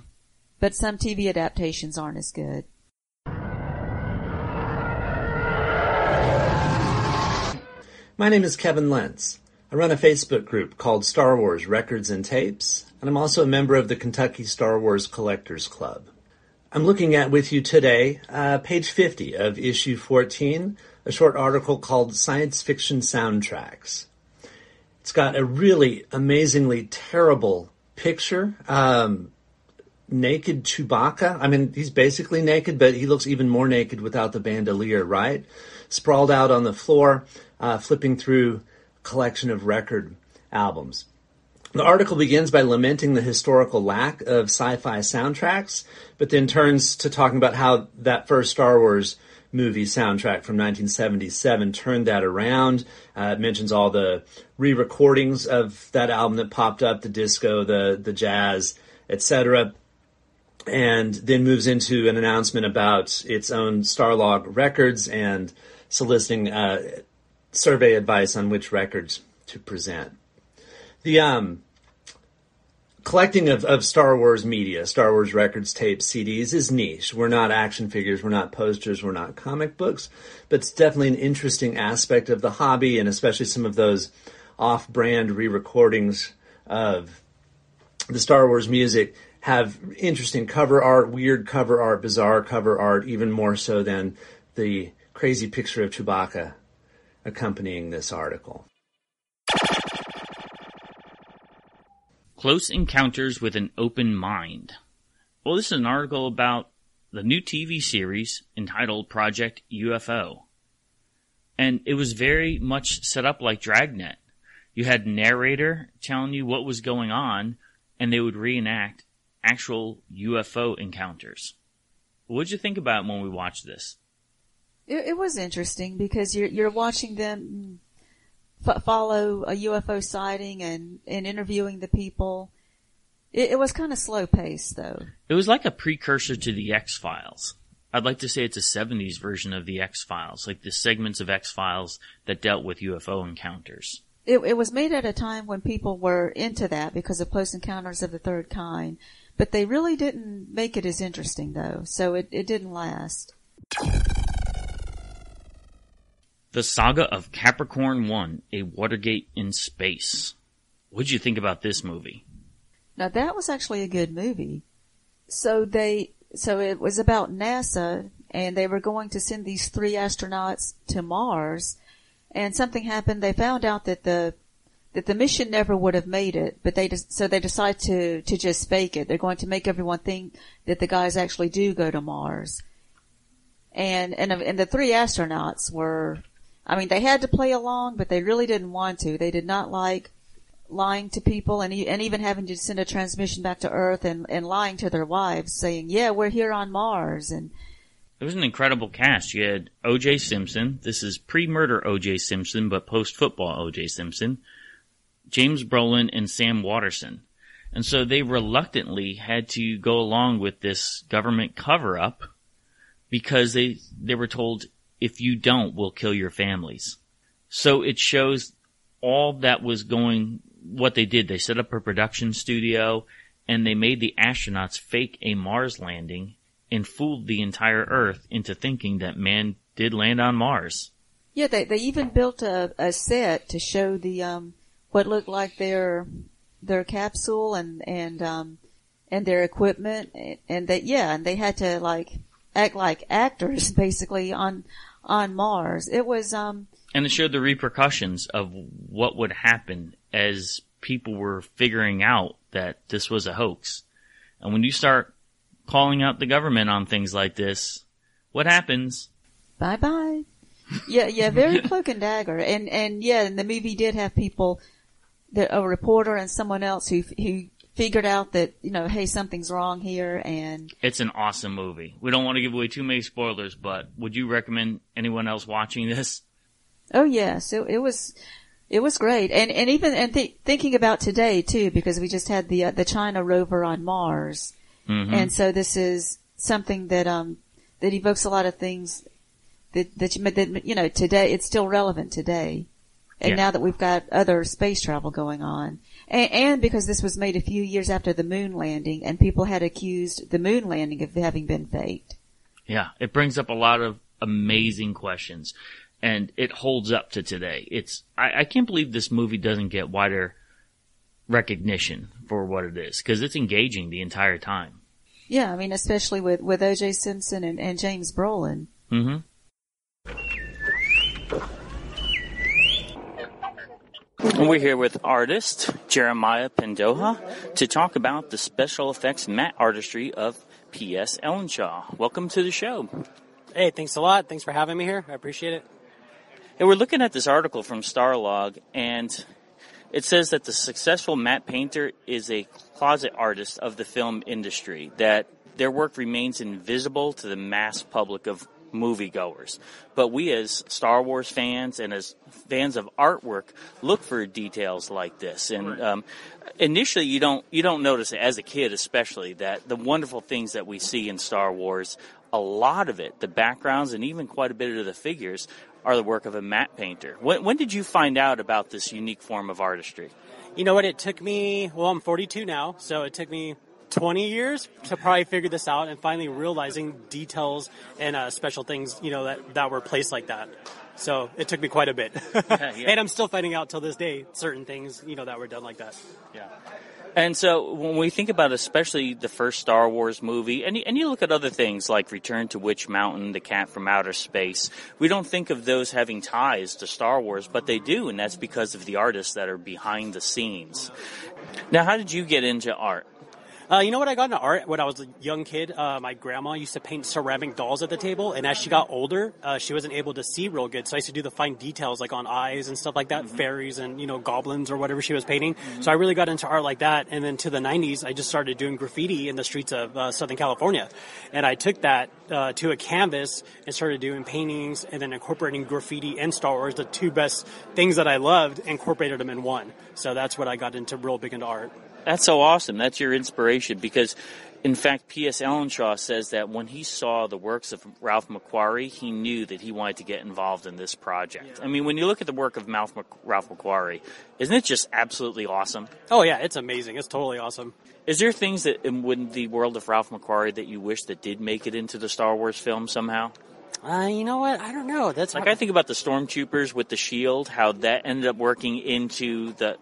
But some TV adaptations aren't as good. My name is Kevin Lentz. I run a Facebook group called Star Wars Records and Tapes, and I'm also a member of the Kentucky Star Wars Collectors Club. I'm looking at with you today page 50 of issue 14, a short article called Science Fiction Soundtracks. It's got a really amazingly terrible picture. Naked Chewbacca. I mean, he's basically naked, but he looks even more naked without the bandolier, right? Sprawled out on the floor, flipping through a collection of record albums. The article begins by lamenting the historical lack of sci-fi soundtracks, but then turns to talking about how that first Star Wars movie soundtrack from 1977 turned that around. It mentions all the re-recordings of that album that popped up, the disco, the jazz, etc., and then moves into an announcement about its own Starlog records and soliciting survey advice on which records to present. The collecting of Star Wars media, Star Wars records, tapes, CDs, is niche. We're not action figures, we're not posters, we're not comic books, but it's definitely an interesting aspect of the hobby, and especially some of those off-brand re-recordings of the Star Wars music have interesting cover art, weird cover art, bizarre cover art, even more so than the crazy picture of Chewbacca accompanying this article. Close Encounters with an Open Mind. Well, this is an article about the new TV series entitled Project UFO. And it was very much set up like Dragnet. You had a narrator telling you what was going on, and they would reenact actual UFO encounters. What did you think about it when we watched this? It was interesting because you're watching them follow a UFO sighting and interviewing the people. It was kind of slow paced though. It was like a precursor to the X-Files. I'd like to say it's a 70s version of the X-Files, like the segments of X-Files that dealt with UFO encounters. It was made at a time when people were into that because of Close Encounters of the Third Kind. But they really didn't make it as interesting, though, so it didn't last. The Saga of Capricorn 1, A Watergate in Space. What'd you think about this movie? Now, that was actually a good movie. So it was about NASA, and they were going to send these 3 astronauts to Mars, and something happened. They found out that the mission never would have made it, but they decide to just fake it. They're going to make everyone think that the guys actually do go to Mars. And the 3 astronauts were, I mean, they had to play along, but they really didn't want to. They did not like lying to people and even having to send a transmission back to Earth and lying to their wives saying, yeah, we're here on Mars. And it was an incredible cast. You had O.J. Simpson. This is pre-murder O.J. Simpson, but post-football O.J. Simpson. James Brolin and Sam Waterston. And so they reluctantly had to go along with this government cover-up because they were told, if you don't, we'll kill your families. So it shows all that was going, what they did. They set up a production studio, and they made the astronauts fake a Mars landing and fooled the entire Earth into thinking that man did land on Mars. Yeah, they even built a set to show the what looked like their capsule and their equipment and they had to like act like actors basically on Mars. It was and it showed the repercussions of what would happen as people were figuring out that this was a hoax. And when you start calling out the government on things like this, what happens? Bye-bye. Yeah, very cloak and dagger. And the movie did have people, a reporter and someone else who figured out that, hey, something's wrong here, and... It's an awesome movie. We don't want to give away too many spoilers, but would you recommend anyone else watching this? Oh, yeah. So it was great. And even thinking about today, too, because we just had the China rover on Mars. Mm-hmm. And so this is something that evokes a lot of things that today, it's still relevant today. And now that we've got other space travel going on. And because this was made a few years after the moon landing, and people had accused the moon landing of having been faked. Yeah, it brings up a lot of amazing questions, and it holds up to today. I can't believe this movie doesn't get wider recognition for what it is, because it's engaging the entire time. Yeah, I mean, especially with O.J. Simpson and James Brolin. Mm-hmm. We're here with artist Jeremiah Pandoja to talk about the special effects matte artistry of P.S. Ellenshaw. Welcome to the show. Hey, thanks a lot. Thanks for having me here. I appreciate it. And we're looking at this article from Starlog, and it says that the successful matte painter is a closet artist of the film industry, that their work remains invisible to the mass public of moviegoers, but we as Star Wars fans and as fans of artwork look for details like this. And right. Initially, you don't notice it as a kid, especially that the wonderful things that we see in Star Wars, a lot of it, the backgrounds and even quite a bit of the figures, are the work of a matte painter. When did you find out about this unique form of artistry? You know what? It took me. Well, I'm 42 now, so it took me 20 years to probably figure this out, and finally realizing details and special things, that were placed like that. So it took me quite a bit. Yeah. And I'm still finding out till this day certain things, that were done like that. Yeah. And so when we think about especially the first Star Wars movie, and you look at other things like Return to Witch Mountain, The Cat from Outer Space, we don't think of those having ties to Star Wars, but they do, and that's because of the artists that are behind the scenes. Now, how did you get into art? You know what? I got into art when I was a young kid. My grandma used to paint ceramic dolls at the table, and as she got older, she wasn't able to see real good, so I used to do the fine details, like on eyes and stuff like that, mm-hmm. fairies and, goblins or whatever she was painting. Mm-hmm. So I really got into art like that, and then to the 90s, I just started doing graffiti in the streets of Southern California, and I took that to a canvas and started doing paintings, and then incorporating graffiti and Star Wars, the two best things that I loved, incorporated them in one. So that's what I got into, real big into art. That's so awesome. That's your inspiration because, in fact, P.S. Ellenshaw says that when he saw the works of Ralph McQuarrie, he knew that he wanted to get involved in this project. Yeah. I mean, when you look at the work of Ralph McQuarrie, isn't it just absolutely awesome? Oh, yeah. It's amazing. It's totally awesome. Is there things that in the world of Ralph McQuarrie that you wish that did make it into the Star Wars film somehow? You know what? I don't know. That's like I think about the stormtroopers with the shield, how that ended up working into the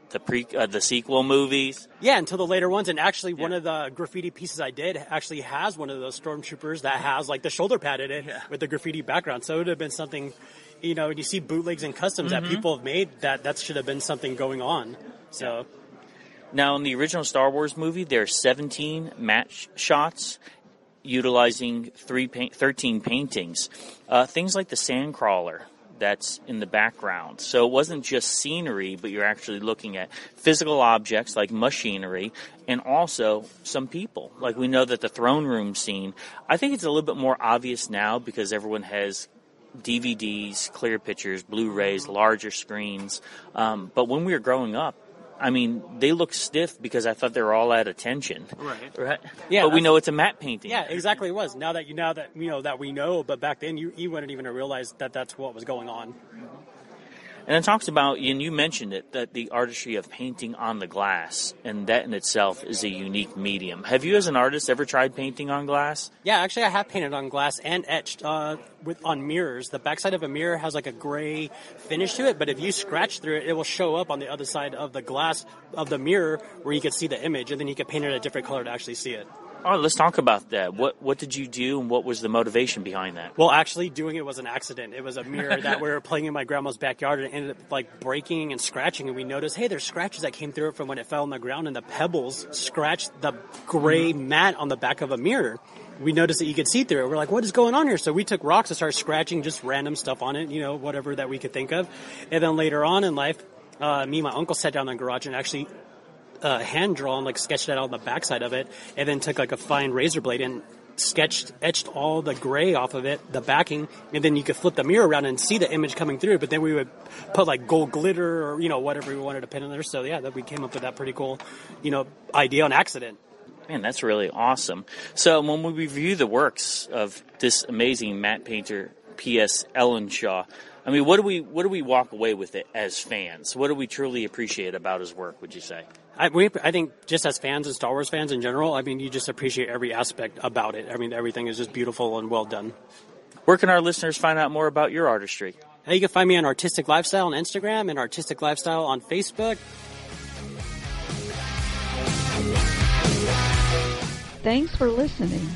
sequel movies. Yeah, until the later ones. And actually, one of the graffiti pieces I did actually has one of those stormtroopers that has like the shoulder pad in it with the graffiti background. So it would have been something, when you see bootlegs and customs mm-hmm. that people have made, that should have been something going on. So now in the original Star Wars movie, there are 17 match shots, utilizing 13 paintings, things like the sandcrawler that's in the background. So it wasn't just scenery, but you're actually looking at physical objects like machinery and also some people. Like we know that the throne room scene, I think it's a little bit more obvious now because everyone has DVDs, clear pictures, Blu-rays, larger screens. But when we were growing up, I mean, they look stiff because I thought they were all out of tension. Right. Yeah. But we know it's a matte painting. Yeah, exactly. It was. Now that we know, but back then you wouldn't even have realized that that's what was going on. And it talks about, and you mentioned it, that the artistry of painting on the glass, and that in itself is a unique medium. Have you, as an artist, ever tried painting on glass? Yeah, actually, I have painted on glass and etched on mirrors. The backside of a mirror has like a gray finish to it, but if you scratch through it, it will show up on the other side of the glass of the mirror where you can see the image, and then you can paint it a different color to actually see it. All right, let's talk about that. What did you do, and what was the motivation behind that? Well, actually, doing it was an accident. It was a mirror that we were playing in my grandma's backyard, and it ended up, like, breaking and scratching, and we noticed, hey, there's scratches that came through it from when it fell on the ground, and the pebbles scratched the gray mat on the back of a mirror. We noticed that you could see through it. We're like, what is going on here? So we took rocks and started scratching just random stuff on it, you know, whatever that we could think of. And then later on in life, me and my uncle sat down in the garage and actually hand-drawn, like, sketched that out on the backside of it, and then took, like, a fine razor blade and etched all the gray off of it, the backing, and then you could flip the mirror around and see the image coming through, but then we would put, like, gold glitter or, you know, whatever we wanted to pin in there. So, yeah, that we came up with that pretty cool, you know, idea on accident. Man, that's really awesome. So when we review the works of this amazing matte painter, P.S. Ellenshaw, I mean, what do we walk away with it as fans? What do we truly appreciate about his work, would you say? I think just as fans and Star Wars fans in general, I mean, you just appreciate every aspect about it. I mean, everything is just beautiful and well done. Where can our listeners find out more about your artistry? You can find me on Artistic Lifestyle on Instagram and Artistic Lifestyle on Facebook. Thanks for listening.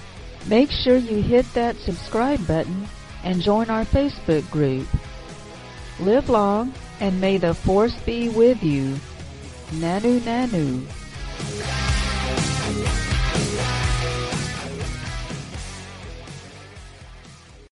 Make sure you hit that subscribe button and join our Facebook group. Live long and may the force be with you. Nanu Nanu.